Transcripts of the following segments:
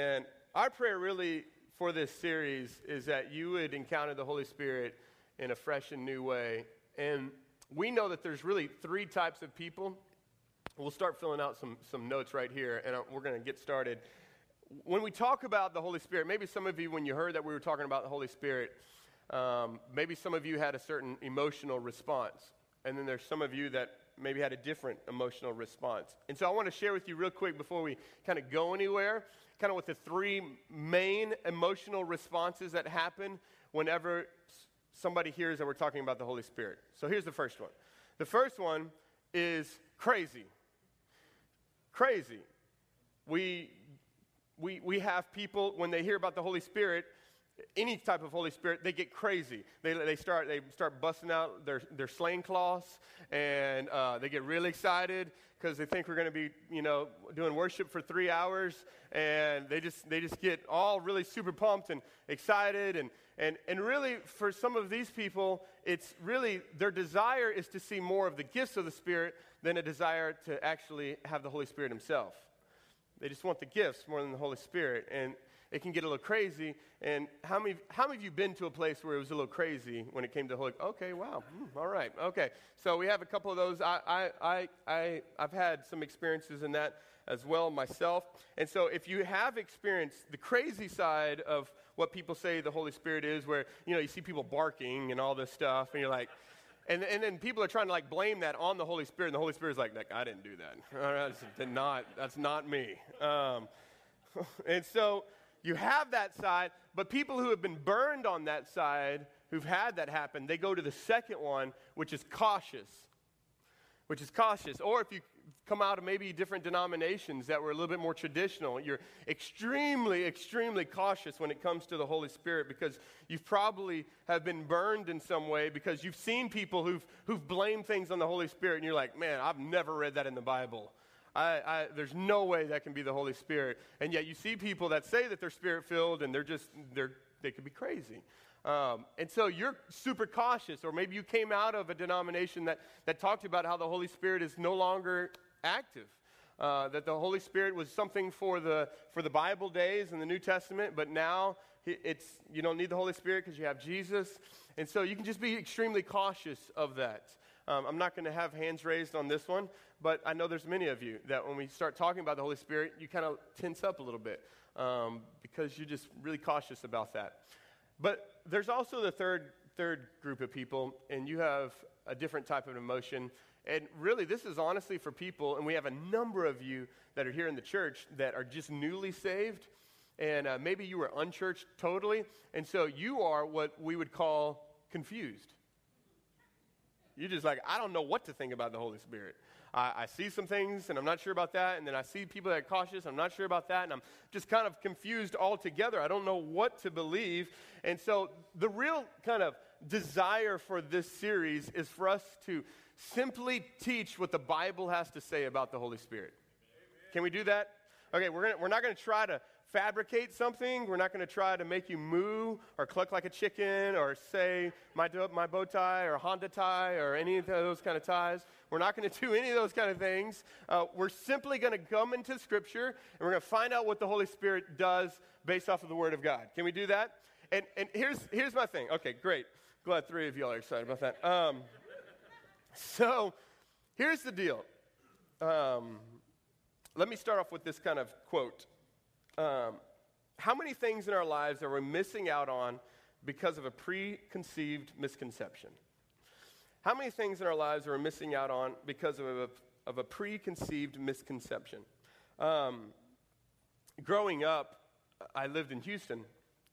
And our prayer really for this series is that you would encounter the Holy Spirit in a fresh and new way. And we know that there's really three types of people. We'll start filling out some notes right here, and we're going to get started. When we talk about the Holy Spirit, maybe some of you, when you heard that we were talking about the Holy Spirit, maybe some of you had a certain emotional response. And then there's some of you that maybe had a different emotional response. And so I want to share with you real quick before we kind of go anywhere, kind of what the three main emotional responses that happen whenever somebody hears that we're talking about the Holy Spirit. So here's the first one. The first one is crazy. Crazy. We have people, when they hear about the Holy Spirit, any type of Holy Spirit, they get crazy. They start busting out their sling cloths, and they get really excited because they think we're going to be doing worship for 3 hours, and they just get all really super pumped and excited, and really for some of these people, it's really their desire is to see more of the gifts of the Spirit than a desire to actually have the Holy Spirit Himself. They just want the gifts more than the Holy Spirit, and it can get a little crazy. And how many of you been to a place where it was a little crazy when it came to Holy? Okay, wow, all right, okay. So we have a couple of those. I've had some experiences in that as well myself. And so if you have experienced the crazy side of what people say the Holy Spirit is, where you see people barking and all this stuff, and you're like, and then people are trying to like blame that on the Holy Spirit, and the Holy Spirit's like, I didn't do that. That's not me. And so. You have that side, but people who have been burned on that side, who've had that happen, they go to the second one, which is cautious. Or if you come out of maybe different denominations that were a little bit more traditional, you're extremely, extremely cautious when it comes to the Holy Spirit because you've probably have been burned in some way because you've seen people who've blamed things on the Holy Spirit, and you're like, man, I've never read that in the Bible. There's no way that can be the Holy Spirit, and yet you see people that say that they're Spirit-filled, and they could be crazy, and so you're super cautious, or maybe you came out of a denomination that talked about how the Holy Spirit is no longer active, that the Holy Spirit was something for the Bible days in the New Testament, but now it's you don't need the Holy Spirit because you have Jesus, and so you can just be extremely cautious of that. I'm not going to have hands raised on this one, but I know there's many of you that when we start talking about the Holy Spirit, you kind of tense up a little bit because you're just really cautious about that. But there's also the third group of people, and you have a different type of emotion. And really, this is honestly for people, and we have a number of you that are here in the church that are just newly saved, and maybe you were unchurched totally, and so you are what we would call confused. You're just like, I don't know what to think about the Holy Spirit. I see some things, and I'm not sure about that. And then I see people that are cautious. I'm not sure about that. And I'm just kind of confused altogether. I don't know what to believe. And so the real kind of desire for this series is for us to simply teach what the Bible has to say about the Holy Spirit. Amen. Can we do that? Okay, we're not going to try to fabricate something. We're not going to try to make you moo or cluck like a chicken or say my bow tie or Honda tie or any of those kind of ties. We're not going to do any of those kind of things. We're simply going to come into Scripture, and we're going to find out what the Holy Spirit does based off of the Word of God. Can we do that? And here's my thing. Okay, great. Glad three of y'all are excited about that. So here's the deal. Let me start off with this kind of quote. How many things in our lives are we missing out on because of a preconceived misconception? How many things in our lives are we missing out on because of a preconceived misconception? Growing up, I lived in Houston,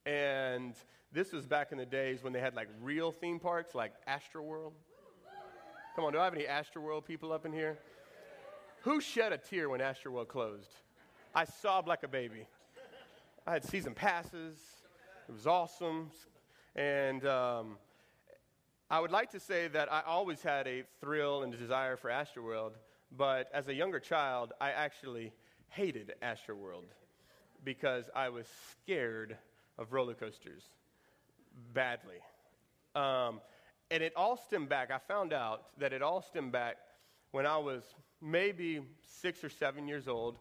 and this was back in the days when they had like real theme parks, like Astroworld. Come on, do I have any Astroworld people up in here? Who shed a tear when Astroworld closed? I sobbed like a baby. I had season passes. It was awesome. And I would like to say that I always had a thrill and a desire for Astroworld, but as a younger child, I actually hated Astroworld because I was scared of roller coasters badly. And it all stemmed back. I found out that it all stemmed back when I was maybe 6 or 7 years old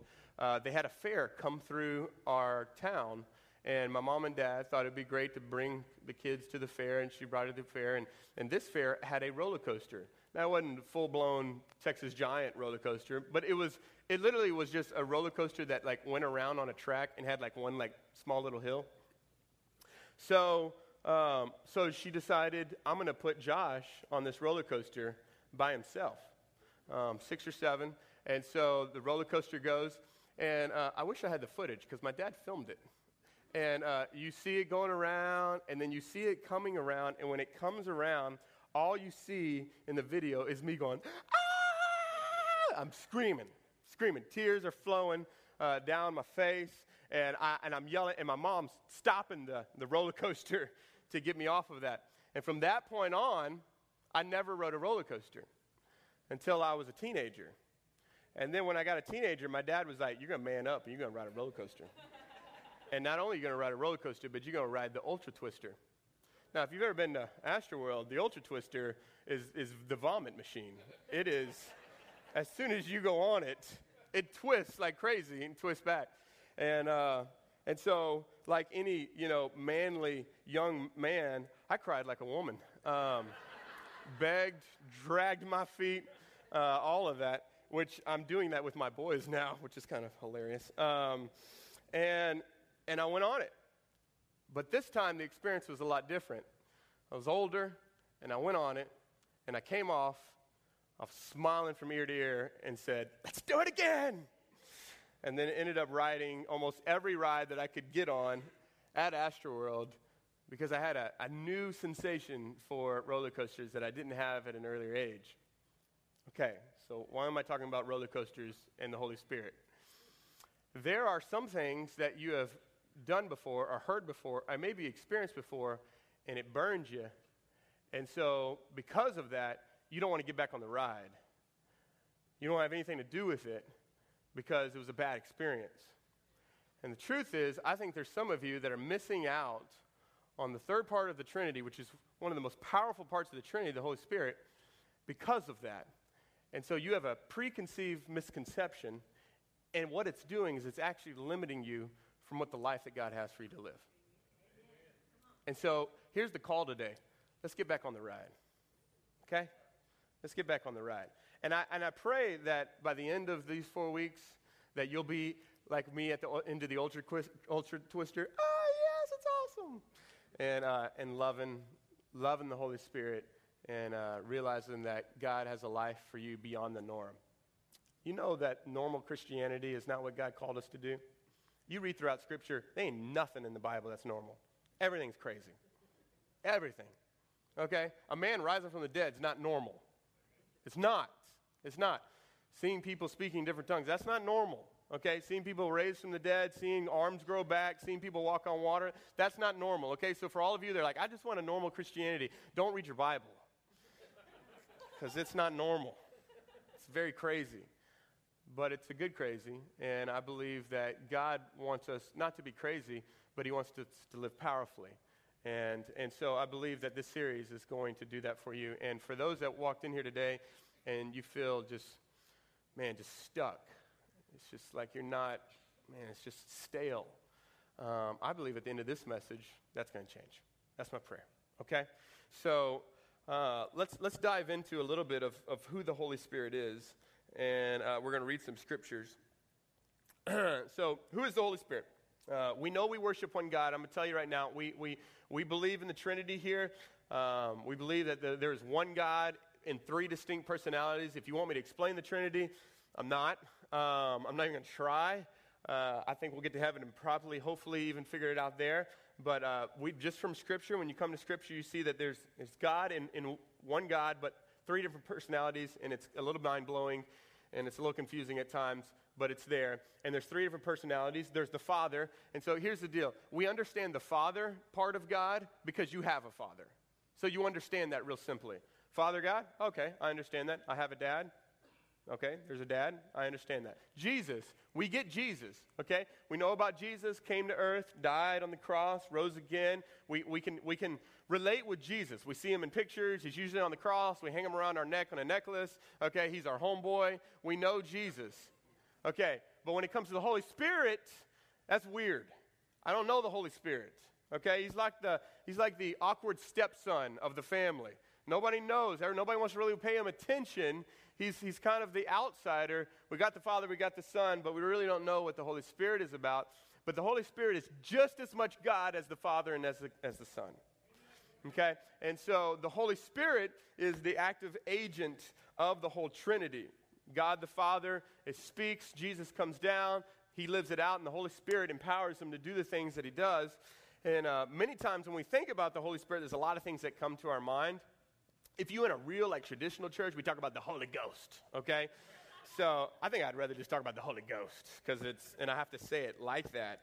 They had a fair come through our town, and my mom and dad thought it'd be great to bring the kids to the fair, and she brought it to the fair, and this fair had a roller coaster. Now, it wasn't a full-blown Texas Giant roller coaster, but it literally was just a roller coaster that, like, went around on a track and had, like, one, like, small little hill. So she decided, I'm going to put Josh on this roller coaster by himself, 6 or 7, and so the roller coaster goes, and I wish I had the footage because my dad filmed it. And you see it going around, and then you see it coming around, and when it comes around, all you see in the video is me going, ah! I'm screaming. Tears are flowing down my face, and I'm yelling, and my mom's stopping the roller coaster to get me off of that. And from that point on, I never rode a roller coaster until I was a teenager. And then when I got a teenager, my dad was like, you're going to man up, and you're going to ride a roller coaster. And not only are you going to ride a roller coaster, but you're going to ride the Ultra Twister. Now, if you've ever been to Astroworld, the Ultra Twister is the vomit machine. It is, as soon as you go on it, it twists like crazy and twists back. And so, like any, manly young man, I cried like a woman. Begged, dragged my feet, all of that, which I'm doing that with my boys now, which is kind of hilarious. And I went on it. But this time, the experience was a lot different. I was older, and I went on it, and I came off. I was smiling from ear to ear and said, let's do it again. And then ended up riding almost every ride that I could get on at Astroworld because I had a new sensation for roller coasters that I didn't have at an earlier age. Okay, so why am I talking about roller coasters and the Holy Spirit? There are some things that you have done before or heard before or maybe experienced before, and it burns you. And so because of that, you don't want to get back on the ride. You don't have anything to do with it because it was a bad experience. And the truth is, I think there's some of you that are missing out on the third part of the Trinity, which is one of the most powerful parts of the Trinity, the Holy Spirit, because of that. And so you have a preconceived misconception, and what it's doing is it's actually limiting you from what the life that God has for you to live. And so here's the call today. Let's get back on the ride. Okay? Let's get back on the ride. And I pray that by the end of these 4 weeks that you'll be like me at the end of the Ultra Twister. Oh, yes, it's awesome. And loving the Holy Spirit and realizing that God has a life for you beyond the norm. You know that normal Christianity is not what God called us to do. You read throughout Scripture, there ain't nothing in the Bible that's normal. Everything's crazy. Everything. Okay? A man rising from the dead is not normal. It's not. It's not. Seeing people speaking different tongues, that's not normal. Okay? Seeing people raised from the dead, seeing arms grow back, seeing people walk on water, that's not normal. Okay? So for all of you that are like, I just want a normal Christianity, don't read your Bible. Because it's not normal. It's very crazy. But it's a good crazy, and I believe that God wants us not to be crazy, but he wants us to live powerfully. And so I believe that this series is going to do that for you. And for those that walked in here today and you feel just stuck. It's just like you're not, it's just stale. I believe at the end of this message, that's going to change. That's my prayer, okay? So let's dive into a little bit of who the Holy Spirit is. And we're going to read some scriptures. So, who is the Holy Spirit? We know we worship one God. I'm going to tell you right now, we believe in the Trinity here. We believe that there is one God in 3 distinct personalities. If you want me to explain the Trinity, I'm not. I'm not even going to try. I think we'll get to heaven and probably, hopefully, even figure it out there. But we just from Scripture, when you come to Scripture, you see that there's God in one God, but 3 different personalities, and it's a little mind-blowing, and it's a little confusing at times, but it's there. And there's 3 different personalities. There's the Father. And so here's the deal. We understand the Father part of God because you have a Father. So you understand that real simply. Father God? Okay, I understand that. I have a dad. Okay, there's a dad. I understand that. Jesus. We get Jesus, okay? We know about Jesus, came to earth, died on the cross, rose again. We can relate with Jesus. We see him in pictures. He's usually on the cross. We hang him around our neck on a necklace, okay? He's our homeboy. We know Jesus, okay? But when it comes to the Holy Spirit, that's weird. I don't know the Holy Spirit, okay? He's like the awkward stepson of the family. Nobody knows. Nobody wants to really pay him attention. He's kind of the outsider. We got the Father, we got the Son, but we really don't know what the Holy Spirit is about. But the Holy Spirit is just as much God as the Father and as the Son. Okay? And so the Holy Spirit is the active agent of the whole Trinity. God the Father, it speaks. Jesus comes down. He lives it out, and the Holy Spirit empowers him to do the things that he does. And many times when we think about the Holy Spirit, there's a lot of things that come to our mind. If you're in a real, traditional church, we talk about the Holy Ghost, okay? So I think I'd rather just talk about the Holy Ghost and I have to say it like that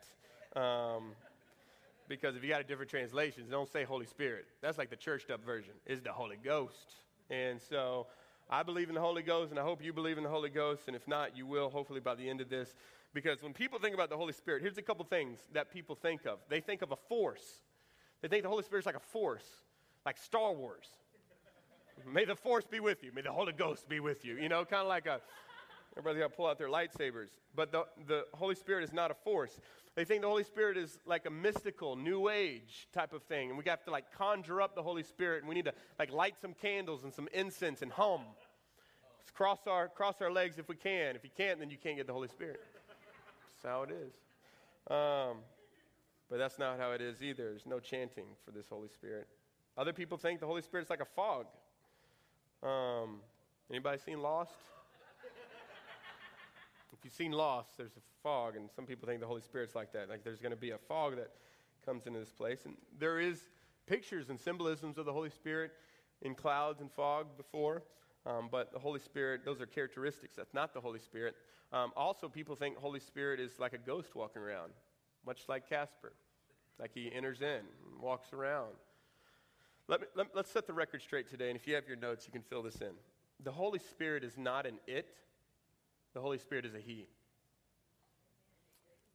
because if you got a different translation, don't say Holy Spirit. That's like the churched up version. It's the Holy Ghost. And so I believe in the Holy Ghost, and I hope you believe in the Holy Ghost, and if not, you will hopefully by the end of this, because when people think about the Holy Spirit, here's a couple things that people think of. They think of a force. They think the Holy Spirit's like a force, like Star Wars. May the force be with you. May the Holy Ghost be with you. You know, kind of like a... Everybody's got to pull out their lightsabers. But the Holy Spirit is not a force. They think the Holy Spirit is like a mystical, new age type of thing. And we have to conjure up the Holy Spirit. And we need to light some candles and some incense and hum. Let's cross our legs if we can. If you can't, then you can't get the Holy Spirit. That's how it is. But that's not how it is either. There's no chanting for this Holy Spirit. Other people think the Holy Spirit's like a fog. Anybody seen Lost? If you've seen Lost, there's a fog, and some people think the Holy Spirit's like that. There's going to be a fog that comes into this place. And there is pictures and symbolisms of the Holy Spirit in clouds and fog before, but the Holy Spirit, those are characteristics. That's not the Holy Spirit. Also, people think Holy Spirit is like a ghost walking around, much like Casper. He enters in and walks around. Let's set the record straight today, and if you have your notes, you can fill this in. The Holy Spirit is not an it. The Holy Spirit is a he.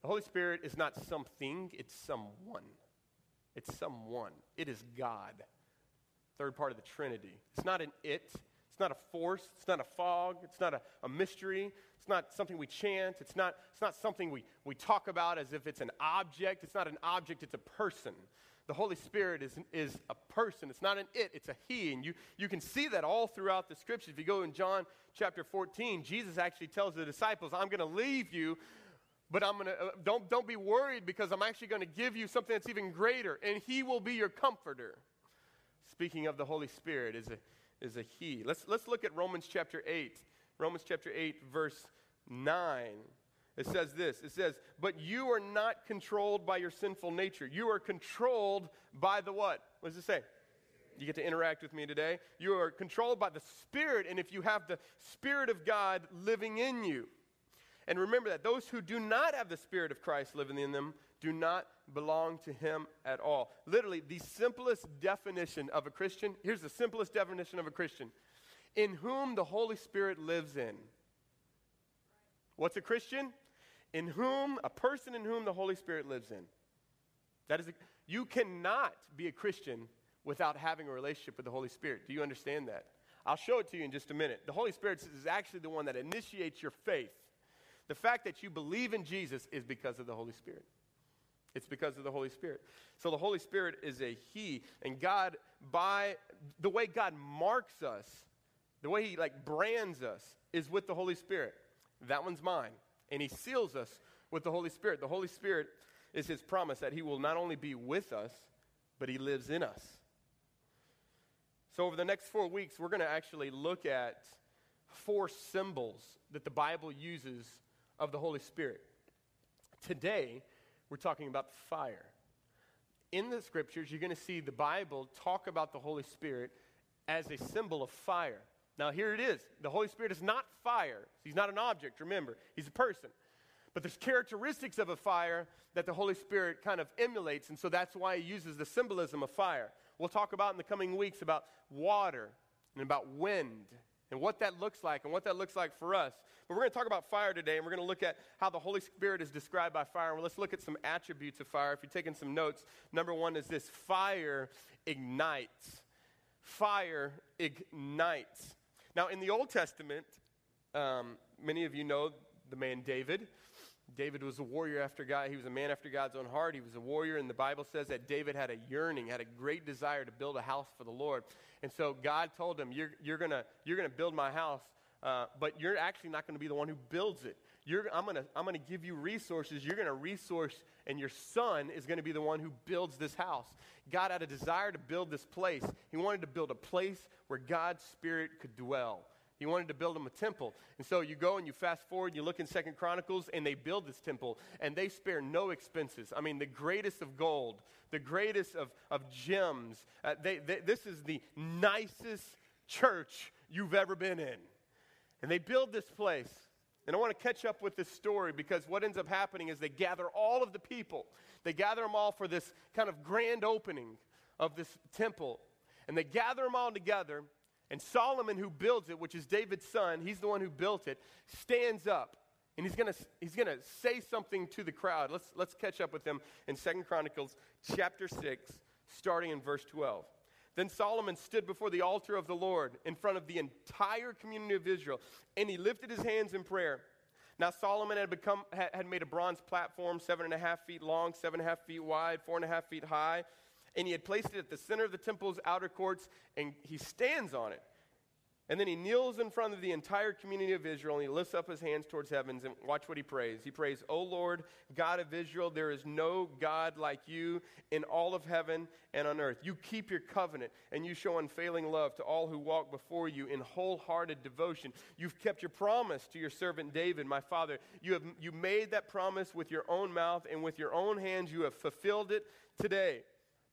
The Holy Spirit is not something, it's someone. It's someone. It is God, third part of the Trinity. It's not an it. It's not a force. It's not a fog. It's not a mystery. It's not something we chant. It's not something we talk about as if it's an object. It's not an object, it's a person. The Holy Spirit is a person. It's not an it, it's a he. And you can see that all throughout the scriptures. If you go in John chapter 14, Jesus actually tells the disciples, I'm going to leave you, but I'm going to don't be worried because I'm actually going to give you something that's even greater, and he will be your comforter. Speaking of the Holy Spirit is a he. Let's look at Romans chapter 8. Romans chapter 8 verse 9. It says this, but you are not controlled by your sinful nature. You are controlled by the what? What does it say? You get to interact with me today. You are controlled by the Spirit, and if you have the Spirit of God living in you. And remember that those who do not have the Spirit of Christ living in them do not belong to him at all. Literally, the simplest definition of a Christian, here's the simplest definition of a Christian, in whom the Holy Spirit lives in. What's a Christian? A person in whom the Holy Spirit lives in. That is, you cannot be a Christian without having a relationship with the Holy Spirit. Do you understand that? I'll show it to you in just a minute. The Holy Spirit is actually the one that initiates your faith. The fact that you believe in Jesus is because of the Holy Spirit. It's because of the Holy Spirit. So the Holy Spirit is a he, and God, by the way God marks us, the way he brands us is with the Holy Spirit. That one's mine. And he seals us with the Holy Spirit. The Holy Spirit is his promise that he will not only be with us, but he lives in us. So over the next 4 weeks, we're going to actually look at 4 symbols that the Bible uses of the Holy Spirit. Today, we're talking about fire. In the scriptures, you're going to see the Bible talk about the Holy Spirit as a symbol of fire. Now, here it is. The Holy Spirit is not fire. He's not an object, remember. He's a person. But there's characteristics of a fire that the Holy Spirit kind of emulates, and so that's why he uses the symbolism of fire. We'll talk about in the coming weeks about water and about wind and what that looks like for us. But we're going to talk about fire today, and we're going to look at how the Holy Spirit is described by fire. Well, let's look at some attributes of fire. If you're taking some notes, number one is this: fire ignites. Fire ignites. Now, in the Old Testament, many of you know the man David. David was a warrior after God. He was a man after God's own heart. He was a warrior, and the Bible says that David had a yearning, had a great desire to build a house for the Lord. And so God told him, you're gonna build my house, but you're actually not going to be the one who builds it. I'm gonna give you resources. You're gonna resource, and your son is gonna be the one who builds this house. God had a desire to build this place. He wanted to build a place where God's Spirit could dwell. He wanted to build him a temple. And so you go and you fast forward, you look in 2 Chronicles, and they build this temple, and they spare no expenses. I mean, the greatest of gold, the greatest of gems. This is the nicest church you've ever been in. And they build this place. And I want to catch up with this story, because what ends up happening is they gather all of the people. They gather them all for this kind of grand opening of this temple. And they gather them all together. And Solomon, who builds it, which is David's son, he's the one who built it, stands up. And he's gonna say something to the crowd. Let's catch up with him in 2 Chronicles chapter 6, starting in verse 12. Then Solomon stood before the altar of the Lord in front of the entire community of Israel, and he lifted his hands in prayer. Now Solomon had made a bronze platform, 7.5 feet long, 7.5 feet wide, 4.5 feet high. And he had placed it at the center of the temple's outer courts, and he stands on it. And then he kneels in front of the entire community of Israel, and he lifts up his hands towards heavens, and watch what he prays. He prays, O Lord, God of Israel, there is no God like you in all of heaven and on earth. You keep your covenant, and you show unfailing love to all who walk before you in wholehearted devotion. You've kept your promise to your servant David, my father. You made that promise with your own mouth, and with your own hands you have fulfilled it today.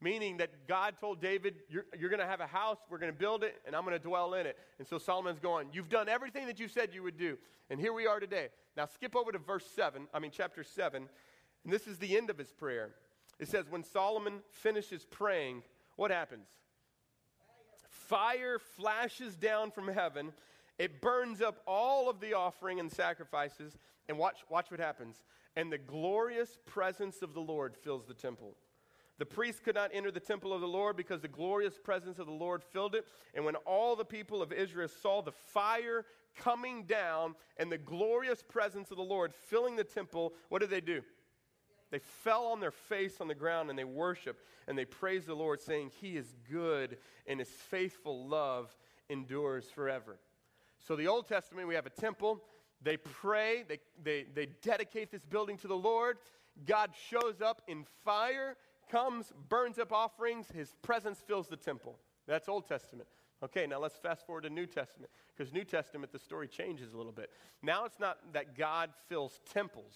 Meaning that God told David, you're going to have a house, we're going to build it, and I'm going to dwell in it. And so Solomon's going, you've done everything that you said you would do. And here we are today. Now skip over to chapter 7, and this is the end of his prayer. It says, when Solomon finishes praying, what happens? Fire flashes down from heaven. It burns up all of the offering and sacrifices. And watch what happens. And the glorious presence of the Lord fills the temple. The priests could not enter the temple of the Lord because the glorious presence of the Lord filled it. And when all the people of Israel saw the fire coming down and the glorious presence of the Lord filling the temple, what did they do? They fell on their face on the ground, and they worshiped and they praised the Lord, saying, He is good and His faithful love endures forever. So the Old Testament, we have a temple. They pray. They dedicate this building to the Lord. God shows up in fire, comes, burns up offerings, His presence fills the temple. That's Old Testament. Okay, now let's fast forward to New Testament, because New Testament, the story changes a little bit. Now it's not that God fills temples.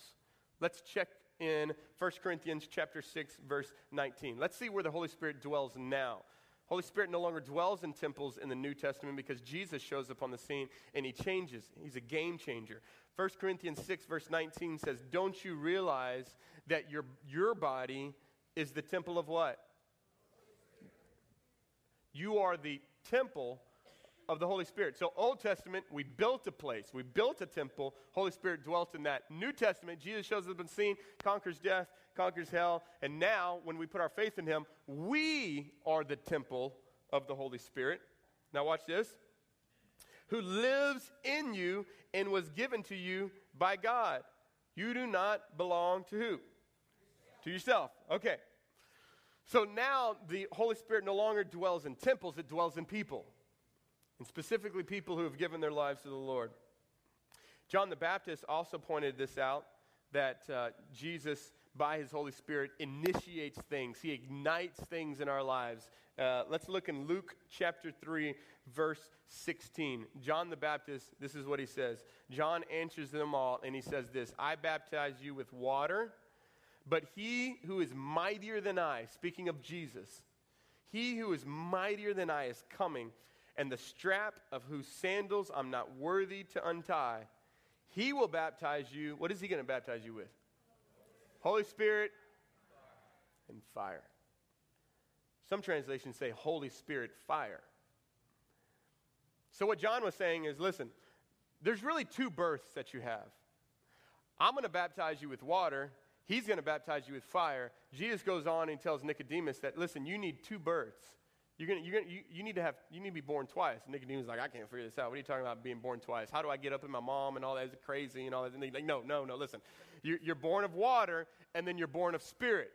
Let's check in 1 Corinthians chapter 6, verse 19. Let's see where the Holy Spirit dwells now. Holy Spirit no longer dwells in temples in the New Testament because Jesus shows up on the scene and He changes. He's a game changer. 1 Corinthians 6, verse 19 says, don't you realize that your body is the temple of what? You are the temple of the Holy Spirit. So Old Testament, we built a place. We built a temple. Holy Spirit dwelt in that. New Testament, Jesus shows up on the scene, conquers death, conquers hell. And now, when we put our faith in Him, we are the temple of the Holy Spirit. Now watch this. Who lives in you and was given to you by God. You do not belong to who? To yourself. Okay. So now the Holy Spirit no longer dwells in temples, it dwells in people, and specifically people who have given their lives to the Lord. John the Baptist also pointed this out, that Jesus, by His Holy Spirit, initiates things. He ignites things in our lives. Let's look in Luke chapter 3, verse 16. John the Baptist, this is what he says. John answers them all, and he says this, I baptize you with water, but He who is mightier than I, speaking of Jesus, He who is mightier than I is coming, and the strap of whose sandals I'm not worthy to untie, He will baptize you. What is He going to baptize you with? Holy Spirit and fire. Some translations say Holy Spirit fire. So what John was saying is, listen, there's really two births that you have. I'm going to baptize you with water. He's going to baptize you with fire. Jesus goes on and tells Nicodemus that, listen, you need two births. You need to be born twice. And Nicodemus is like, I can't figure this out. What are you talking about being born twice? How do I get up in my mom and all that? Is it crazy and all that? And he's like, no, listen. You're born of water, and then you're born of spirit.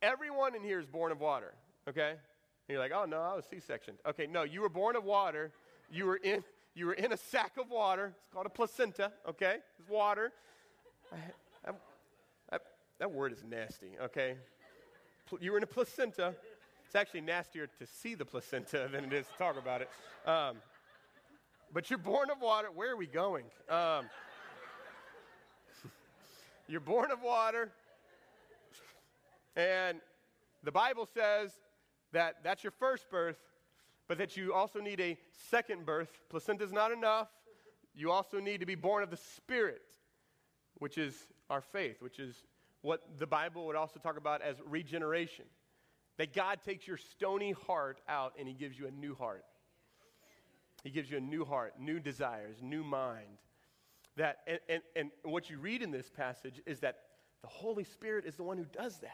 Everyone in here is born of water, okay? And you're like, oh, no, I was C-sectioned. Okay, no, you were born of water. You were in a sack of water. It's called a placenta, okay? It's water. That word is nasty, okay? You were in a placenta. It's actually nastier to see the placenta than it is to talk about it. But you're born of water. Where are we going? You're born of water. And the Bible says that that's your first birth, but that you also need a second birth. Placenta's not enough. You also need to be born of the Spirit, which is our faith, which is what the Bible would also talk about as regeneration. That God takes your stony heart out and he gives you a new heart. He gives you a new heart, new desires, new mind. That and what you read in this passage is that the Holy Spirit is the one who does that.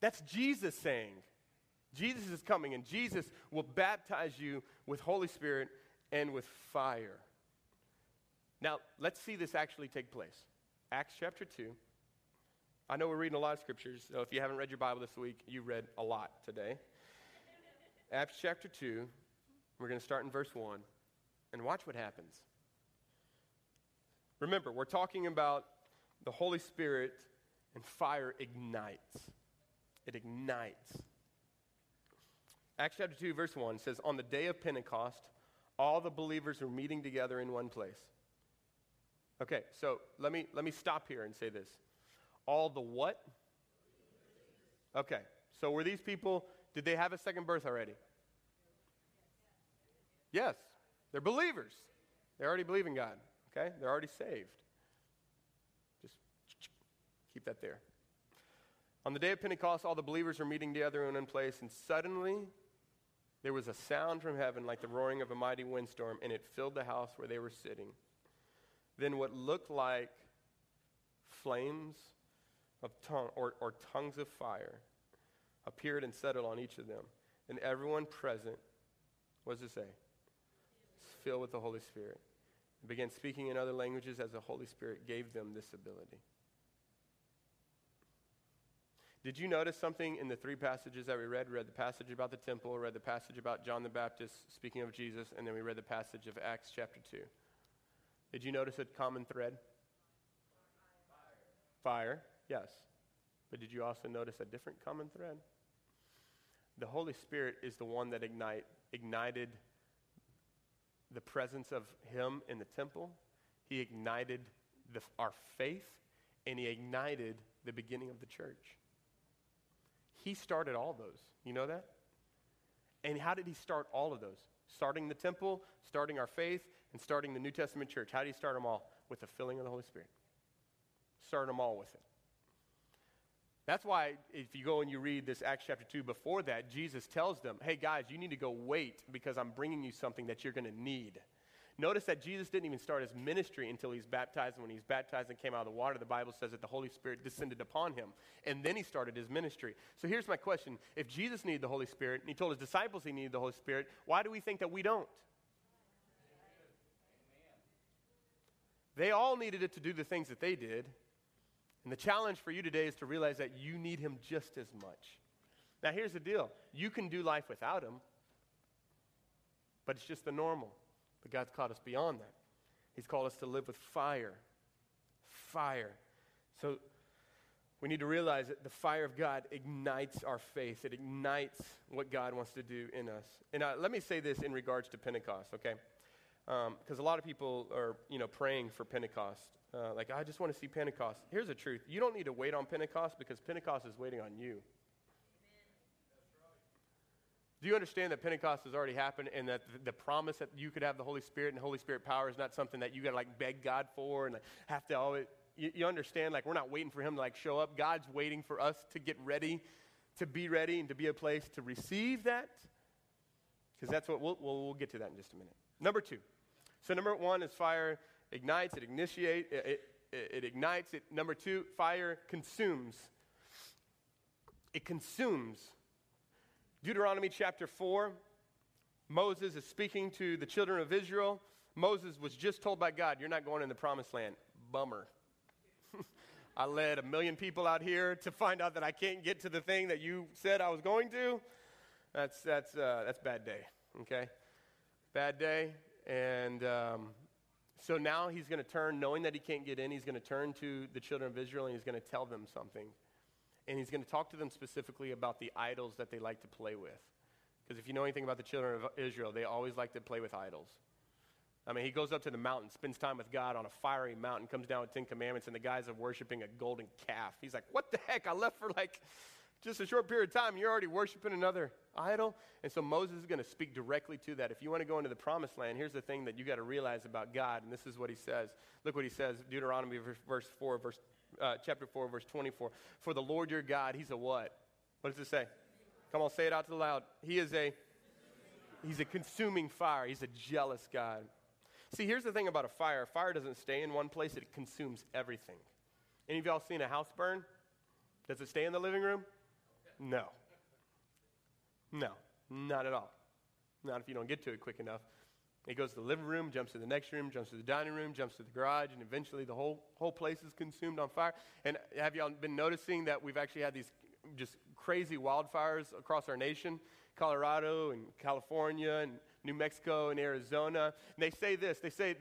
That's Jesus saying. Jesus is coming, and Jesus will baptize you with Holy Spirit and with fire. Now, let's see this actually take place. Acts chapter 2. I know we're reading a lot of scriptures, so if you haven't read your Bible this week, you read a lot today. Acts chapter 2, we're going to start in verse 1, and watch what happens. Remember, we're talking about the Holy Spirit and fire ignites. It ignites. Acts chapter 2, verse 1 says, on the day of Pentecost, all the believers were meeting together in one place. Okay, so let me stop here and say this. All the what? Okay, so were these people, did they have a second birth already? Yes, they're believers. They already believe in God, okay? They're already saved. Just keep that there. On the day of Pentecost, all the believers were meeting together in one place, and suddenly there was a sound from heaven like the roaring of a mighty windstorm, and it filled the house where they were sitting. Then what looked like flames of tongues of fire appeared and settled on each of them, and everyone present, what does it say? Filled with the Holy Spirit, and began speaking in other languages as the Holy Spirit gave them this ability. Did you notice something in the three passages that we read? We read the passage about the temple, read the passage about John the Baptist speaking of Jesus, and then we read the passage of Acts chapter 2. Did you notice a common thread? Fire. Yes, but did you also notice a different common thread? The Holy Spirit is the one that ignited the presence of him in the temple. He ignited our faith, and he ignited the beginning of the church. He started all those. You know that? And how did he start all of those? Starting the temple, starting our faith, and starting the New Testament church. How did he start them all? With the filling of the Holy Spirit. Start them all with it. That's why if you go and you read this Acts chapter 2, before that, Jesus tells them, hey guys, you need to go wait because I'm bringing you something that you're going to need. Notice that Jesus didn't even start his ministry until he's baptized. And when he's baptized and came out of the water, the Bible says that the Holy Spirit descended upon him. And then he started his ministry. So here's my question. If Jesus needed the Holy Spirit and he told his disciples he needed the Holy Spirit, why do we think that we don't? They all needed it to do the things that they did. And the challenge for you today is to realize that you need him just as much. Now, here's the deal. You can do life without him, but it's just the normal. But God's called us beyond that. He's called us to live with fire. Fire. So we need to realize that the fire of God ignites our faith. It ignites what God wants to do in us. And let me say this in regards to Pentecost, okay? Because a lot of people are, praying for Pentecost. Like, I just want to see Pentecost. Here's the truth. You don't need to wait on Pentecost because Pentecost is waiting on you. Amen. Do you understand that Pentecost has already happened and that the promise that you could have the Holy Spirit and Holy Spirit power is not something that you got to, beg God for and have to always, you understand, we're not waiting for him to, show up. God's waiting for us to get ready, to be ready, and to be a place to receive that because that's what we'll get to that in just a minute. Number two. So number one is fire. Ignites, it ignites it. Number two, fire consumes. It consumes. Deuteronomy chapter 4, Moses is speaking to the children of Israel. Moses was just told by God, you're not going in the promised land. Bummer. I led 1 million people out here to find out that I can't get to the thing that you said I was going to. That's bad day, okay? Bad day. And so now he's going to turn, knowing that he can't get in, he's going to turn to the children of Israel and he's going to tell them something. And he's going to talk to them specifically about the idols that they like to play with. Because if you know anything about the children of Israel, they always like to play with idols. I mean, he goes up to the mountain, spends time with God on a fiery mountain, comes down with 10 commandments, and the guys are worshiping a golden calf. He's like, what the heck? I left for like just a short period of time. You're already worshiping another idol? And so Moses is going to speak directly to that. If you want to go into the promised land, here's the thing that you got to realize about God, and this is what he says. Look what he says, Deuteronomy chapter 4, verse 24. For the Lord your God, he's a what? What does it say? Come on, say it out loud. He is a, he's a consuming fire. He's a jealous God. See, here's the thing about a fire. A fire doesn't stay in one place. It consumes everything. Any of y'all seen a house burn? Does it stay in the living room? No. No, not at all. Not if you don't get to it quick enough. It goes to the living room, jumps to the next room, jumps to the dining room, jumps to the garage, and eventually the whole place is consumed on fire. And have y'all been noticing that we've actually had these just crazy wildfires across our nation? Colorado and California and New Mexico and Arizona. And they say this. They say,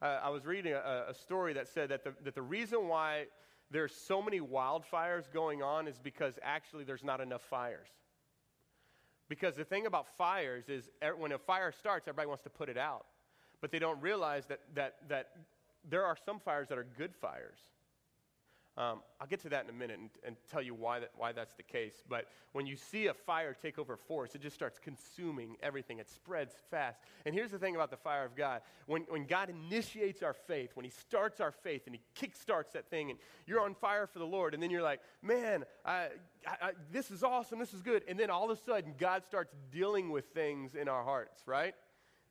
I was reading a story that said that the reason why there's so many wildfires going on is because actually there's not enough fires. Because the thing about fires is when a fire starts, everybody wants to put it out. But they don't realize that there are some fires that are good fires. I'll get to that in a minute and tell you why that's the case. But when you see a fire take over force, it just starts consuming everything. It spreads fast. And here's the thing about the fire of God. When God initiates our faith, when he starts our faith and he kickstarts that thing and you're on fire for the Lord and then you're like, man, I this is awesome, this is good. And then all of a sudden God starts dealing with things in our hearts, right?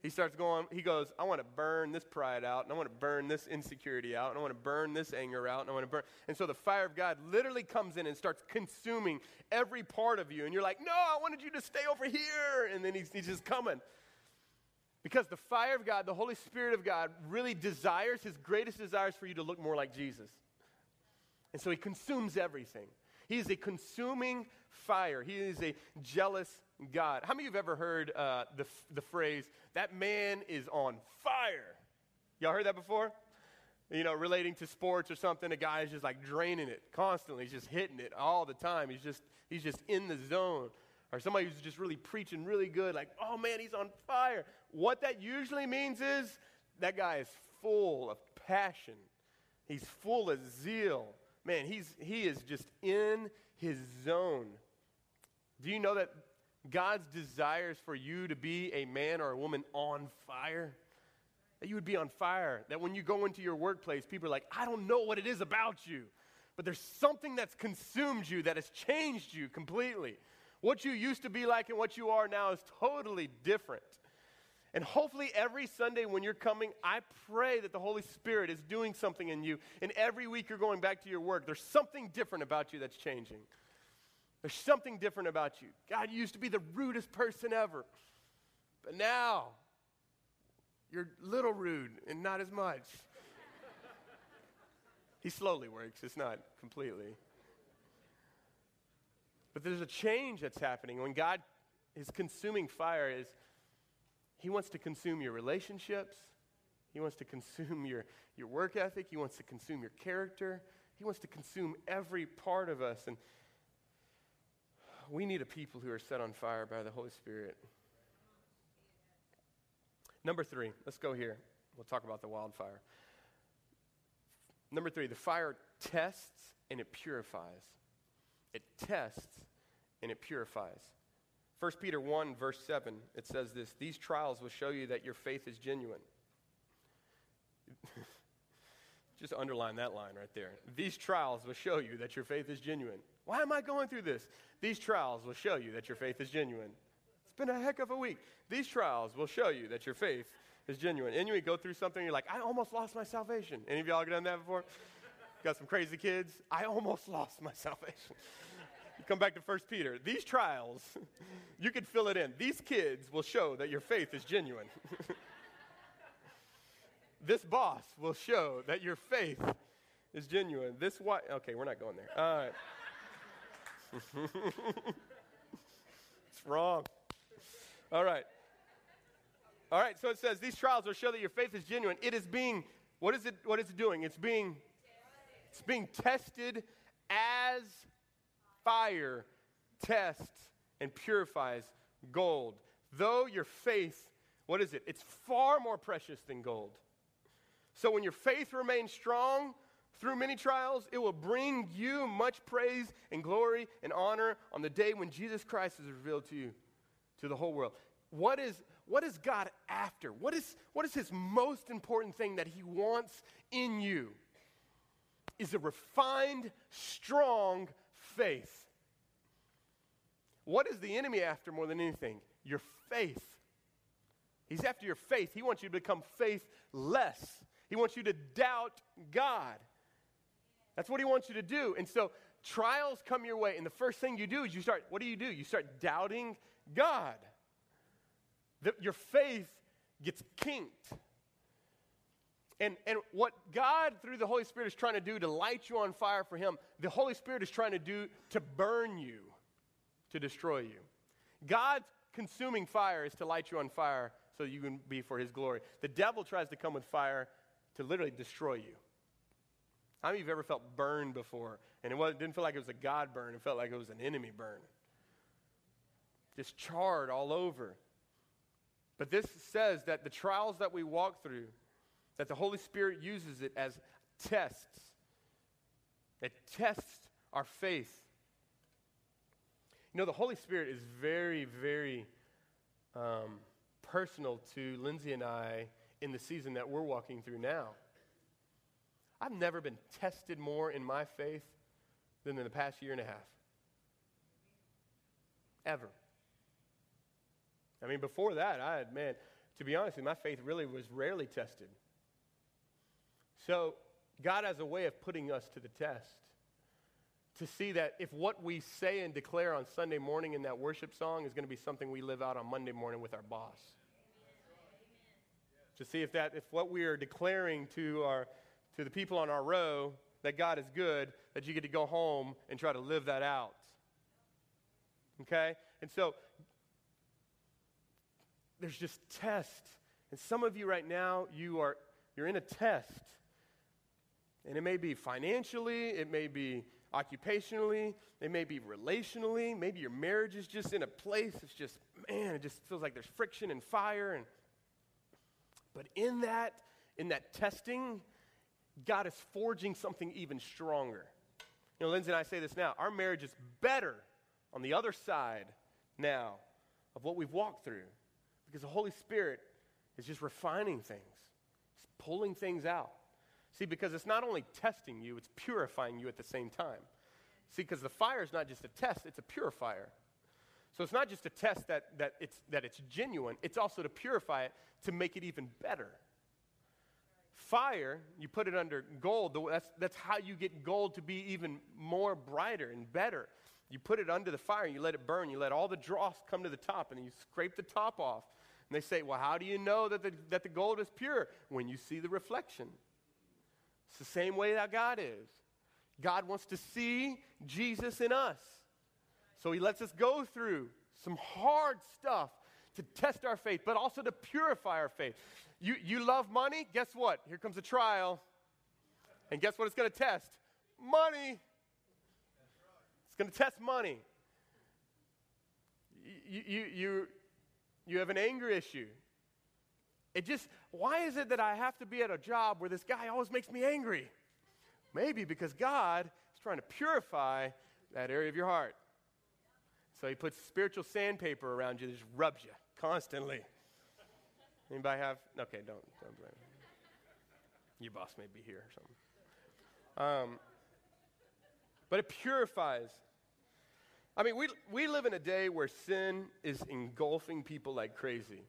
He goes, I want to burn this pride out, and I want to burn this insecurity out, and I want to burn this anger out, and I want to burn. And so the fire of God literally comes in and starts consuming every part of you. And you're like, no, I wanted you to stay over here. And then he's just coming. Because the fire of God, the Holy Spirit of God, really desires, his greatest desires for you to look more like Jesus. And so he consumes everything. He is a consuming fire. He is a jealous God. How many of you have ever heard the phrase, that man is on fire? Y'all heard that before? You know, relating to sports or something, a guy is just like draining it constantly. He's just hitting it all the time. He's just in the zone. Or somebody who's just really preaching really good, like, oh man, he's on fire. What that usually means is that guy is full of passion. He's full of zeal. Man, he is just in his zone. Do you know that God's desires for you to be a man or a woman on fire? That you would be on fire. That when you go into your workplace, people are like, I don't know what it is about you. But there's something that's consumed you, that has changed you completely. What you used to be like and what you are now is totally different. And hopefully every Sunday when you're coming, I pray that the Holy Spirit is doing something in you. And every week you're going back to your work. There's something different about you that's changing. There's something different about you. God, you used to be the rudest person ever. But now, you're a little rude and not as much. He slowly works. It's not completely. But there's a change that's happening. When God is consuming fire, is he wants to consume your relationships. He wants to consume your work ethic. He wants to consume your character. He wants to consume every part of us. And we need a people who are set on fire by the Holy Spirit. Number three, let's go here. We'll talk about the wildfire. Number three, the fire tests and it purifies. It tests and it purifies. 1 Peter 1, verse 7, it says this, these trials will show you that your faith is genuine. Just underline that line right there. These trials will show you that your faith is genuine. Why am I going through this? These trials will show you that your faith is genuine. It's been a heck of a week. These trials will show you that your faith is genuine. And you go through something, you're like, I almost lost my salvation. Any of y'all done that before? got some crazy kids. I almost lost my salvation. You come back to 1 Peter. These trials, you could fill it in. These kids will show that your faith is genuine. This boss will show that your faith is genuine. This what? Okay, we're not going there. All right. It's wrong. All right. All right, so it says, these trials will show that your faith is genuine. It is being, what is it doing? It's being tested as fire tests and purifies gold. Though your faith, what is it? It's far more precious than gold. So when your faith remains strong through many trials, it will bring you much praise and glory and honor on the day when Jesus Christ is revealed to you, to the whole world. What is God after? What is his most important thing that he wants in you? Is a refined, strong faith. What is the enemy after more than anything? Your faith. He's after your faith. He wants you to become faithless. He wants you to doubt God. That's what he wants you to do. And so trials come your way, and the first thing you do is you start, what do? You start doubting God. Your faith gets kinked. And what God, through the Holy Spirit, is trying to do to light you on fire for him, the Holy Spirit is trying to do to burn you, to destroy you. God's consuming fire is to light you on fire so you can be for his glory. The devil tries to come with fire to literally destroy you. How many of you have ever felt burned before? And it didn't feel like it was a God burn. It felt like it was an enemy burn. Just charred all over. But this says that the trials that we walk through, that the Holy Spirit uses it as tests. It tests our faith. You know, the Holy Spirit is very, very personal to Lindsay and I in the season that we're walking through now. I've never been tested more in my faith than in the past year and a half. Ever. I mean, before that, to be honest, my faith really was rarely tested. So God has a way of putting us to the test to see that if what we say and declare on Sunday morning in that worship song is going to be something we live out on Monday morning with our boss. Amen. To see if what we are declaring to the people on our row, that God is good, that you get to go home and try to live that out. Okay? And so there's just tests. And some of you right now, you're in a test. And it may be financially, it may be occupationally, it may be relationally. Maybe your marriage is just in a place. It's just, man, it just feels like there's friction and fire. But in that testing, God is forging something even stronger. You know, Lindsay and I say this now. Our marriage is better on the other side now of what we've walked through. Because the Holy Spirit is just refining things. It's pulling things out. See, because it's not only testing you, it's purifying you at the same time. See, because the fire is not just a test, it's a purifier. So it's not just a test that it's genuine, it's also to purify it, to make it even better. Fire, you put it under gold, that's how you get gold to be even more brighter and better. You put it under the fire, and you let it burn, you let all the dross come to the top, and then you scrape the top off. And they say, well, how do you know that the gold is pure? When you see the reflection. It's the same way that God is. God wants to see Jesus in us. So he lets us go through some hard stuff to test our faith, but also to purify our faith. You love money? Guess what? Here comes a trial. And guess what it's going to test? Money. It's going to test money. You have an anger issue. Why is it that I have to be at a job where this guy always makes me angry? Maybe because God is trying to purify that area of your heart. So he puts spiritual sandpaper around you that just rubs you constantly. Anybody have? Okay, don't blame me. Your boss may be here or something. But it purifies. I mean, we live in a day where sin is engulfing people like crazy.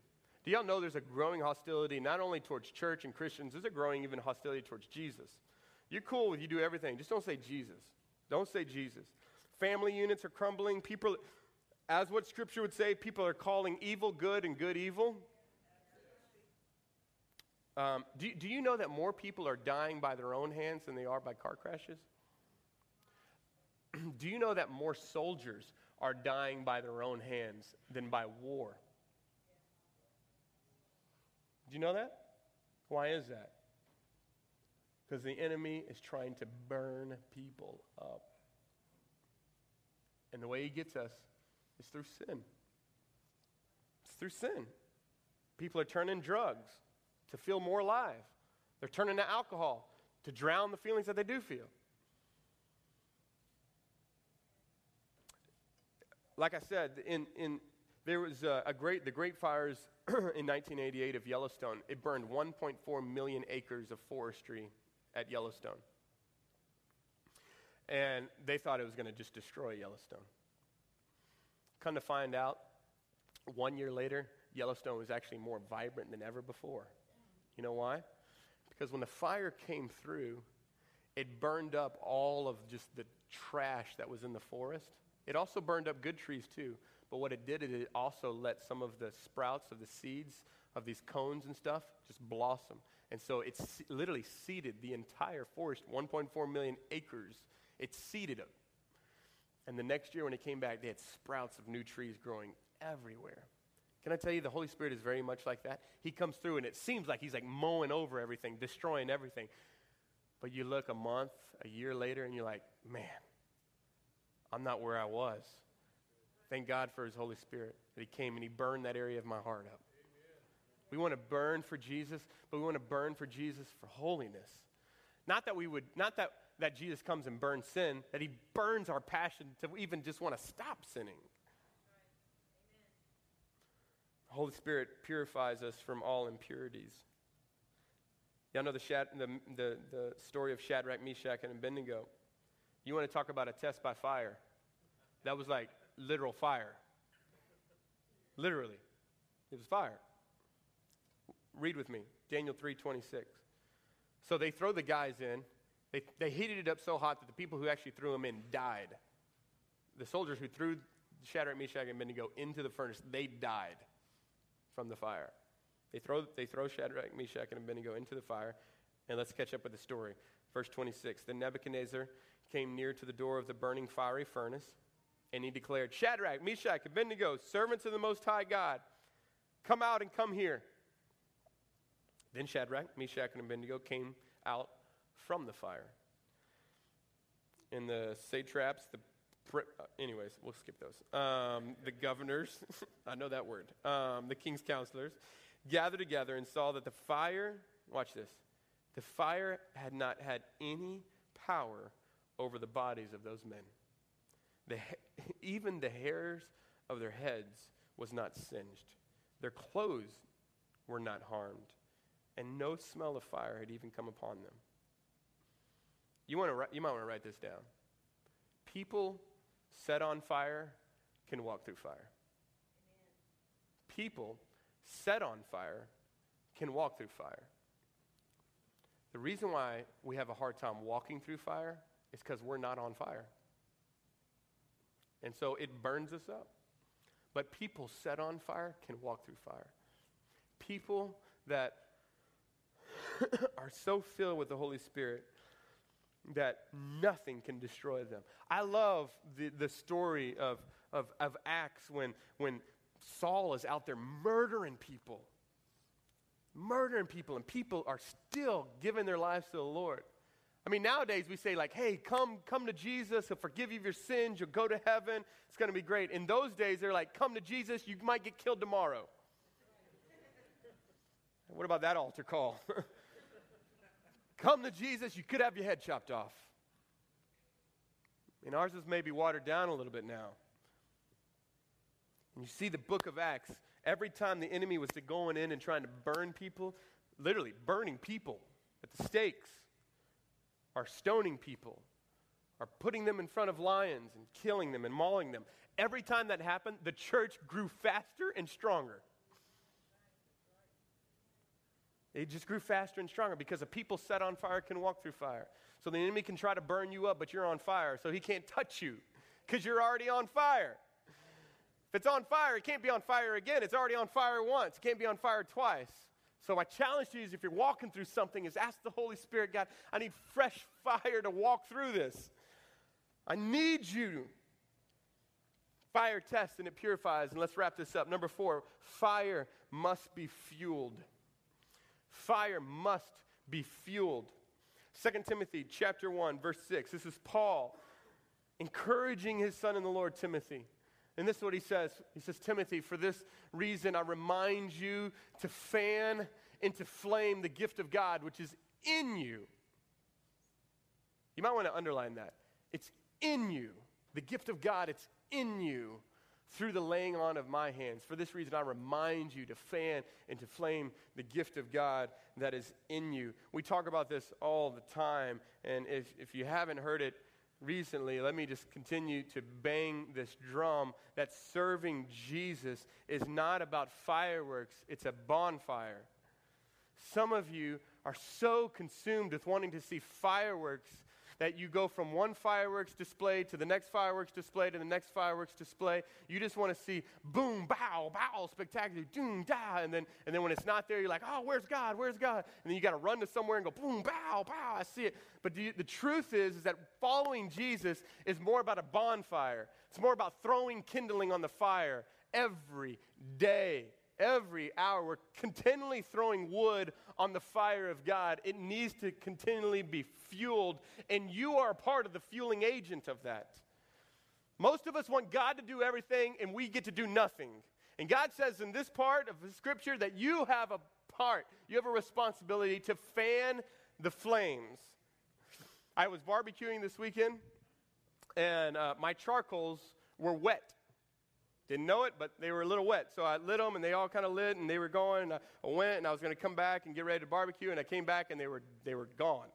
Do y'all know there's a growing hostility not only towards church and Christians, there's a growing even hostility towards Jesus. You're cool with you do everything. Just don't say Jesus. Don't say Jesus. Family units are crumbling. People, as what Scripture would say, people are calling evil good and good evil. Do you know that more people are dying by their own hands than they are by car crashes? Do you know that more soldiers are dying by their own hands than by war? Do you know that? Why is that? Because the enemy is trying to burn people up. And the way he gets us is through sin. It's through sin. People are turning drugs to feel more alive. They're turning to alcohol to drown the feelings that they do feel. Like I said, there was the Great Fires in 1988 of Yellowstone. It burned 1.4 million acres of forestry at Yellowstone. And they thought it was going to just destroy Yellowstone. Come to find out, 1 year later, Yellowstone was actually more vibrant than ever before. You know why? Because when the fire came through, it burned up all of just the trash that was in the forest. It also burned up good trees too, but what it did is it also let some of the sprouts of the seeds of these cones and stuff just blossom. And so it literally seeded the entire forest, 1.4 million acres. It seeded them. And the next year when it came back, they had sprouts of new trees growing everywhere. Can I tell you, the Holy Spirit is very much like that. He comes through and it seems like he's like mowing over everything, destroying everything. But you look a month, a year later, and you're like, man, I'm not where I was. Thank God for his Holy Spirit that he came and he burned that area of my heart up. Amen. We want to burn for Jesus, but we want to burn for Jesus for holiness. Not that Jesus comes and burns sin, that he burns our passion to even just want to stop sinning. Right. The Holy Spirit purifies us from all impurities. Y'all know the story of Shadrach, Meshach, and Abednego. You want to talk about a test by fire? That was like literal fire. Literally. It was fire. Read with me. Daniel 3:26. So they throw the guys in. They heated it up so hot that the people who actually threw them in died. The soldiers who threw Shadrach, Meshach, and Abednego into the furnace, they died from the fire. They throw Shadrach, Meshach, and Abednego into the fire. And let's catch up with the story. Verse 26. Then Nebuchadnezzar came near to the door of the burning fiery furnace, and he declared, Shadrach, Meshach, Abednego, servants of the Most High God, come out and come here. Then Shadrach, Meshach, and Abednego came out from the fire. And the satraps, anyways, we'll skip those. The governors, I know that word, the king's counselors, gathered together and saw that the fire, watch this, the fire had not had any power over the bodies of those men. Even the hairs of their heads was not singed. Their clothes were not harmed, and no smell of fire had even come upon them. You might want to write this down. People set on fire can walk through fire. Amen. People set on fire can walk through fire. The reason why we have a hard time walking through fire is because we're not on fire. And so it burns us up. But people set on fire can walk through fire. People that are so filled with the Holy Spirit that nothing can destroy them. I love the story of Acts when Saul is out there murdering people, and people are still giving their lives to the Lord. I mean, nowadays we say like, hey, come to Jesus. He'll forgive you of your sins. You'll go to heaven. It's going to be great. In those days, they're like, come to Jesus. You might get killed tomorrow. What about that altar call? Come to Jesus. You could have your head chopped off. And ours is maybe watered down a little bit now. And you see the book of Acts. Every time the enemy was going in and trying to burn people, literally burning people at the stakes, are stoning people, are putting them in front of lions and killing them and mauling them. Every time that happened, the church grew faster and stronger. It just grew faster and stronger because a people set on fire can walk through fire. So the enemy can try to burn you up, but you're on fire, so he can't touch you because you're already on fire. If it's on fire, it can't be on fire again. It's already on fire once. It can't be on fire twice. So my challenge to you is, if you're walking through something, is ask the Holy Spirit, God, I need fresh fire to walk through this. I need you. Fire tests and it purifies. And let's wrap this up. Number 4, fire must be fueled. Fire must be fueled. 2 Timothy chapter 1, verse 6. This is Paul encouraging his son in the Lord, Timothy. And this is what he says. He says, Timothy, for this reason I remind you to fan into flame the gift of God which is in you. You might want to underline that. It's in you. The gift of God, it's in you through the laying on of my hands. For this reason I remind you to fan and to flame the gift of God that is in you. We talk about this all the time. And if you haven't heard it recently, let me just continue to bang this drum that serving Jesus is not about fireworks, it's a bonfire. Some of you are so consumed with wanting to see fireworks that you go from one fireworks display to the next fireworks display to the next fireworks display. You just want to see boom, bow, bow, spectacular, doom, da. And then when it's not there, you're like, oh, where's God? Where's God? And then you got to run to somewhere and go boom, bow, bow. I see it. But the truth is that following Jesus is more about a bonfire. It's more about throwing kindling on the fire every day. Every hour, we're continually throwing wood on the fire of God. It needs to continually be fueled, and you are part of the fueling agent of that. Most of us want God to do everything, and we get to do nothing. And God says in this part of the scripture that you have a part, you have a responsibility to fan the flames. I was barbecuing this weekend, and my charcoals were wet. Didn't know it, but they were a little wet. So I lit them, and they all kind of lit, and they were going. And I went, and I was going to come back and get ready to barbecue, and I came back, and they were gone.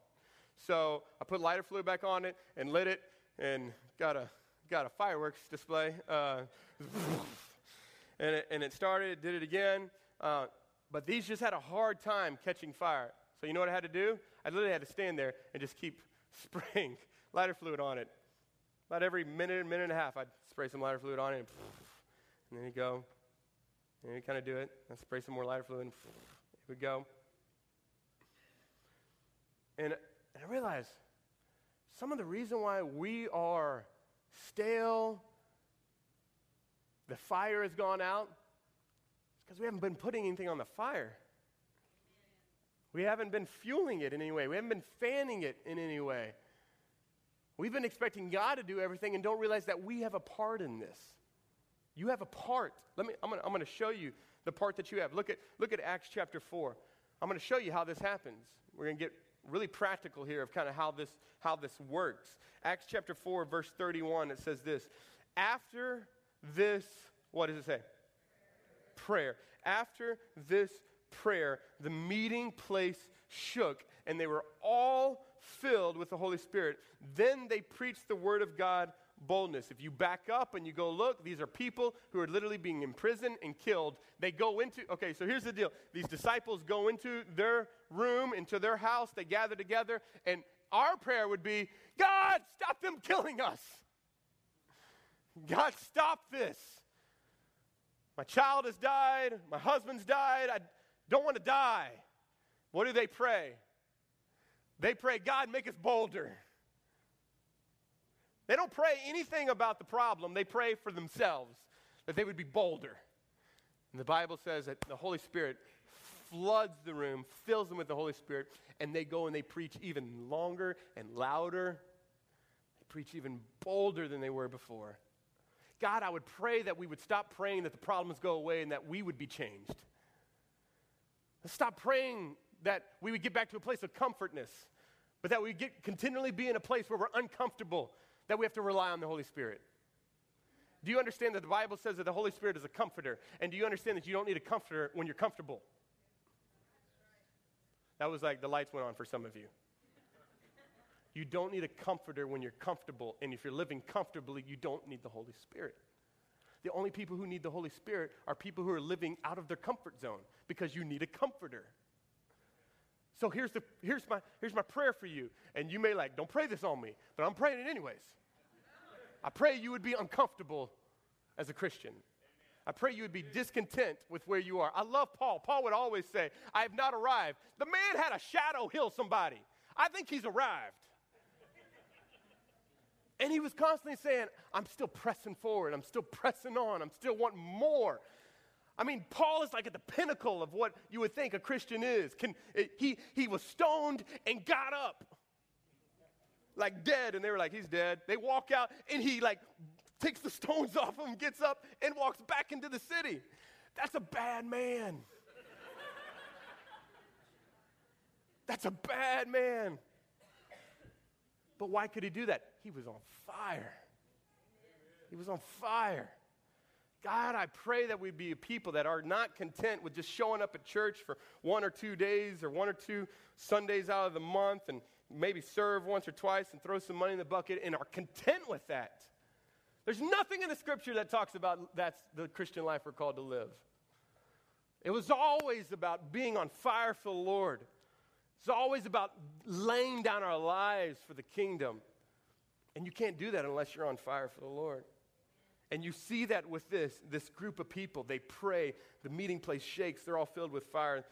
So I put lighter fluid back on it and lit it, and got a fireworks display. And it started, did it again. But these just had a hard time catching fire. So you know what I had to do? I literally had to stand there and just keep spraying lighter fluid on it. About every minute and a half, I'd spray some lighter fluid on it. And then he'd go, and he'd kind of do it. I'd spray some more lighter fluid, and it would go. And I realized some of the reason why we are stale, the fire has gone out, is because we haven't been putting anything on the fire. We haven't been fueling it in any way. We haven't been fanning it in any way. We've been expecting God to do everything and don't realize that we have a part in this. You have a part. I'm going to show you the part that you have. Look at Acts chapter 4. I'm going to show you how this happens. We're going to get really practical here of kind of how this works. Acts chapter 4, verse 31, it says this. After this, what does it say? Prayer. After this prayer, the meeting place shook, and they were all filled with the Holy Spirit. Then they preached the word of God boldness. If you back up and you go look, these are people who are literally being imprisoned and killed. They go into, okay, so here's the deal. These disciples go into their room, into their house. They gather together, and our prayer would be, God, stop them killing us. God, stop this. My child has died. My husband's died. I don't want to die. What do they pray? They pray, God, make us bolder. They don't pray anything about the problem. They pray for themselves, that they would be bolder. And the Bible says that the Holy Spirit floods the room, fills them with the Holy Spirit, and they go and they preach even longer and louder. They preach even bolder than they were before. God, I would pray that we would stop praying that the problems go away and that we would be changed. Let's stop praying that we would get back to a place of comfortness, but that we get continually be in a place where we're uncomfortable, that we have to rely on the Holy Spirit. Do you understand that the Bible says that the Holy Spirit is a comforter? And do you understand that you don't need a comforter when you're comfortable? That was like the lights went on for some of you. You don't need a comforter when you're comfortable. And if you're living comfortably, you don't need the Holy Spirit. The only people who need the Holy Spirit are people who are living out of their comfort zone because you need a comforter. So here's my prayer for you. And you may like, don't pray this on me, but I'm praying it anyways. I pray you would be uncomfortable as a Christian. I pray you would be discontent with where you are. I love Paul. Paul would always say, I have not arrived. The man had a shadow heal somebody. I think he's arrived. And he was constantly saying, I'm still pressing forward. I'm still pressing on. I'm still wanting more. I mean, Paul is like at the pinnacle of what you would think a Christian is. He was stoned and got up like dead. And they were like, he's dead. They walk out and he like takes the stones off him, gets up and walks back into the city. That's a bad man. That's a bad man. But why could he do that? He was on fire. He was on fire. God, I pray that we be a people that are not content with just showing up at church for 1 or 2 days or 1 or 2 Sundays out of the month and maybe serve once or twice and throw some money in the bucket and are content with that. There's nothing in the scripture that talks about that's the Christian life we're called to live. It was always about being on fire for the Lord. It's always about laying down our lives for the kingdom. And you can't do that unless you're on fire for the Lord. And you see that with this group of people. They pray. The meeting place shakes. They're all filled with fire.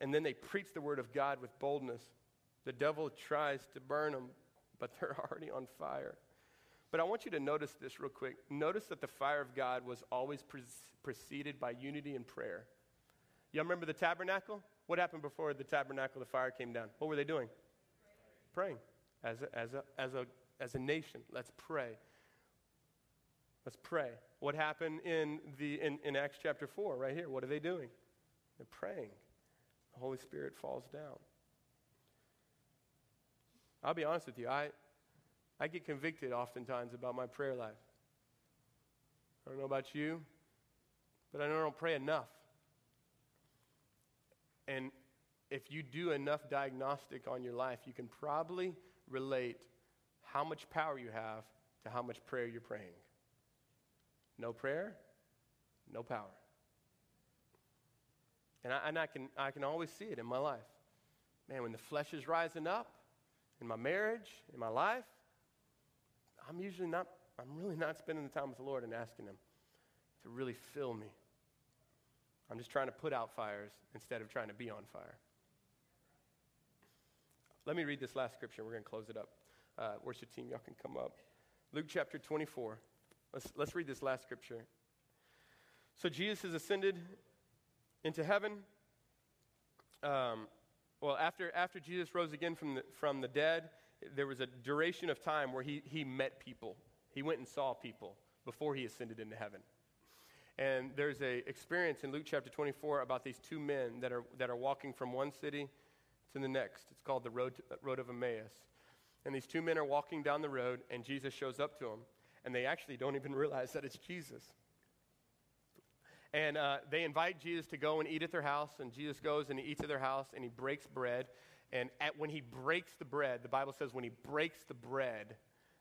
And then they preach the word of God with boldness. The devil tries to burn them, but they're already on fire. But I want you to notice this real quick. Notice that the fire of God was always preceded by unity and prayer. Y'all remember the tabernacle? What happened before the tabernacle, the fire came down? What were they doing? Praying. As a nation, let's pray. Let's pray. What happened in Acts chapter 4 right here? What are they doing? They're praying. The Holy Spirit falls down. I'll be honest with you. I get convicted oftentimes about my prayer life. I don't know about you, but I don't pray enough. And if you do enough diagnostic on your life, you can probably relate how much power you have to how much prayer you're praying. No prayer, no power. And I can always see it in my life. Man, when the flesh is rising up in my marriage, in my life, I'm really not spending the time with the Lord and asking him to really fill me. I'm just trying to put out fires instead of trying to be on fire. Let me read this last scripture. We're going to close it up. Worship team, y'all can come up. Luke chapter 24. Let's read this last scripture. So Jesus has ascended into heaven. After Jesus rose again from the dead, there was a duration of time where he met people. He went and saw people before he ascended into heaven. And there's an experience in Luke chapter 24 about these two men that are walking from one city to the next. It's called the road of Emmaus. And these two men are walking down the road, and Jesus shows up to them. And they actually don't even realize that it's Jesus. And they invite Jesus to go and eat at their house. And Jesus goes and he eats at their house, and he breaks bread. And when he breaks the bread, the Bible says when he breaks the bread,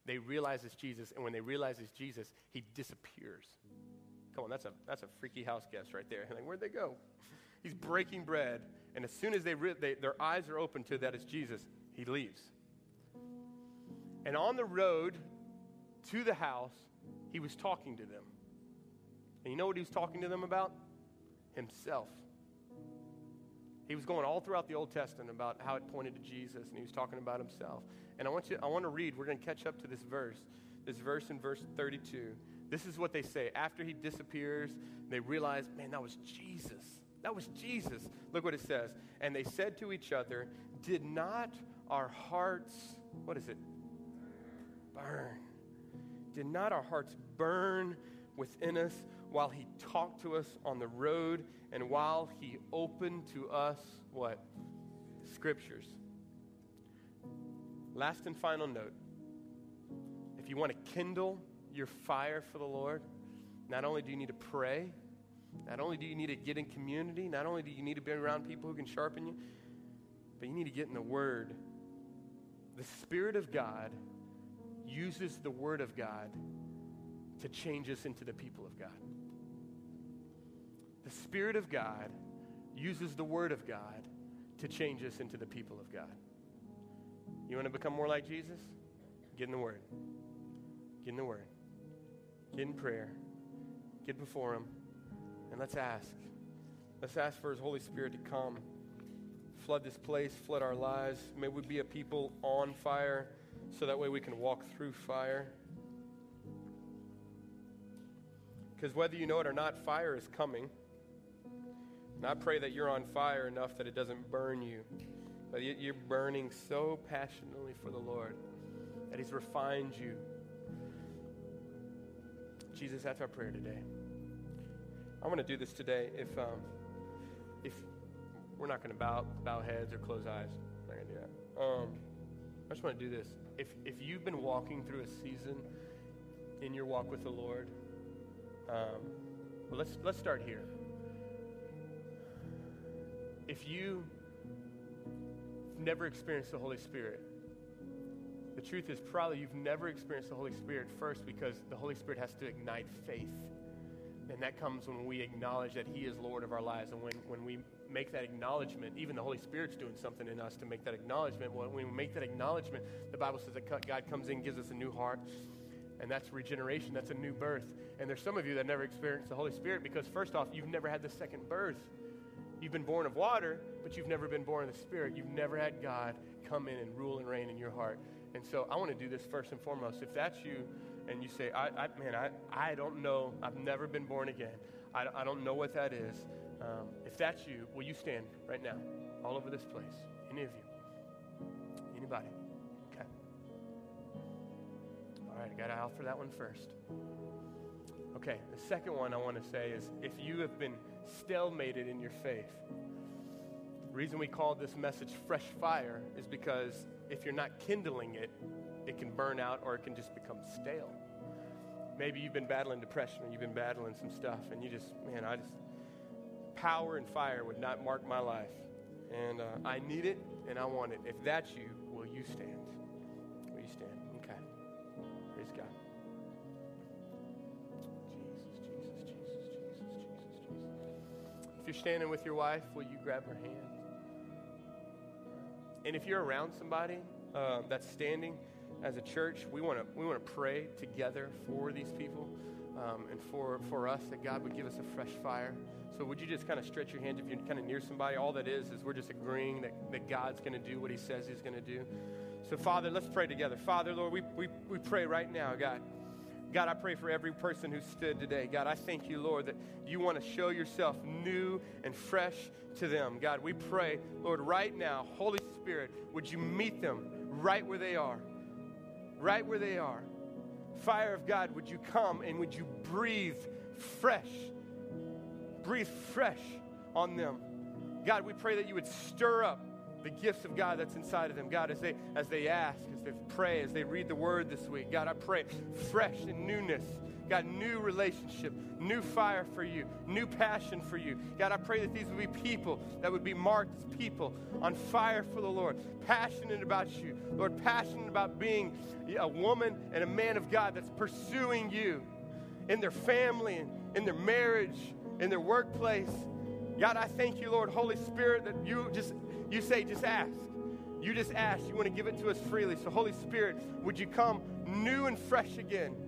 they realize it's Jesus. And when they realize it's Jesus, he disappears. Come on, that's a freaky house guest right there. Like, where'd they go? He's breaking bread. And as soon as their eyes are open to that it's Jesus, he leaves. And on the road to the house, he was talking to them. And you know what he was talking to them about? Himself. He was going all throughout the Old Testament about how it pointed to Jesus, and he was talking about himself. And I want to read, we're going to catch up to this verse in verse 32. This is what they say. After he disappears, they realize, man, that was Jesus. That was Jesus. Look what it says. And they said to each other, did not our hearts, what is it? Burn. Did not our hearts burn within us while he talked to us on the road and while he opened to us what? Scriptures. Last and final note. If you want to kindle your fire for the Lord, not only do you need to pray, not only do you need to get in community, not only do you need to be around people who can sharpen you, but you need to get in the Word. The Spirit of God uses the Word of God to change us into the people of God. The Spirit of God uses the Word of God to change us into the people of God. You want to become more like Jesus? Get in the Word. Get in the Word. Get in prayer. Get before Him. And let's ask. Let's ask for His Holy Spirit to come. Flood this place. Flood our lives. May we be a people on fire so that way we can walk through fire. Because whether you know it or not, fire is coming. And I pray that you're on fire enough that it doesn't burn you. But you're burning so passionately for the Lord that He's refined you. Jesus, that's our prayer today. I want to do this today. If we're not going to bow heads or close eyes, I'm not going to do that. I just want to do this. If you've been walking through a season in your walk with the Lord, well, let's start here. If you never experienced the Holy Spirit, the truth is probably you've never experienced the Holy Spirit first because the Holy Spirit has to ignite faith. And that comes when we acknowledge that He is Lord of our lives. And when we make that acknowledgement, even the Holy Spirit's doing something in us to make that acknowledgement. When we make that acknowledgement, the Bible says that God comes in and gives us a new heart. And that's regeneration. That's a new birth. And there's some of you that never experienced the Holy Spirit because, first off, you've never had the second birth. You've been born of water, but you've never been born of the Spirit. You've never had God come in and rule and reign in your heart. And so I want to do this first and foremost. If that's you and you say, I don't know. I've never been born again. I don't know what that is. If that's you, will you stand right now all over this place? Any of you? Anybody? Okay. All right, I got to offer that one first. Okay, the second one I want to say is if you have been stalemated in your faith, the reason we called this message Fresh Fire is because if you're not kindling it, it can burn out or it can just become stale. Maybe you've been battling depression or you've been battling some stuff and you just, power and fire would not mark my life. And I need it and I want it. If that's you, will you stand? Will you stand? Okay. Praise God. If you're standing with your wife, will you grab her hand? And if you're around somebody that's standing as a church, we want to pray together for these people and for us that God would give us a fresh fire. So would you just kind of stretch your hand if you're kind of near somebody? All that is we're just agreeing that God's going to do what He says He's going to do. So Father, let's pray together. Father, Lord, we pray right now, God. God, I pray for every person who stood today. God, I thank You, Lord, that You want to show Yourself new and fresh to them. God, we pray, Lord, right now, Holy Spirit, would You meet them right where they are, right where they are. Fire of God, would You come and would You breathe fresh on them. God, we pray that You would stir up the gifts of God that's inside of them. God, as they ask, as they pray, as they read the Word this week, God, I pray fresh and newness. God, new relationship, new fire for You, new passion for You. God, I pray that these would be people that would be marked as people on fire for the Lord, passionate about You. Lord, passionate about being a woman and a man of God that's pursuing You in their family, in their marriage, in their workplace. God, I thank You, Lord, Holy Spirit, that You say, just ask. You just ask. You want to give it to us freely. So, Holy Spirit, would You come new and fresh again?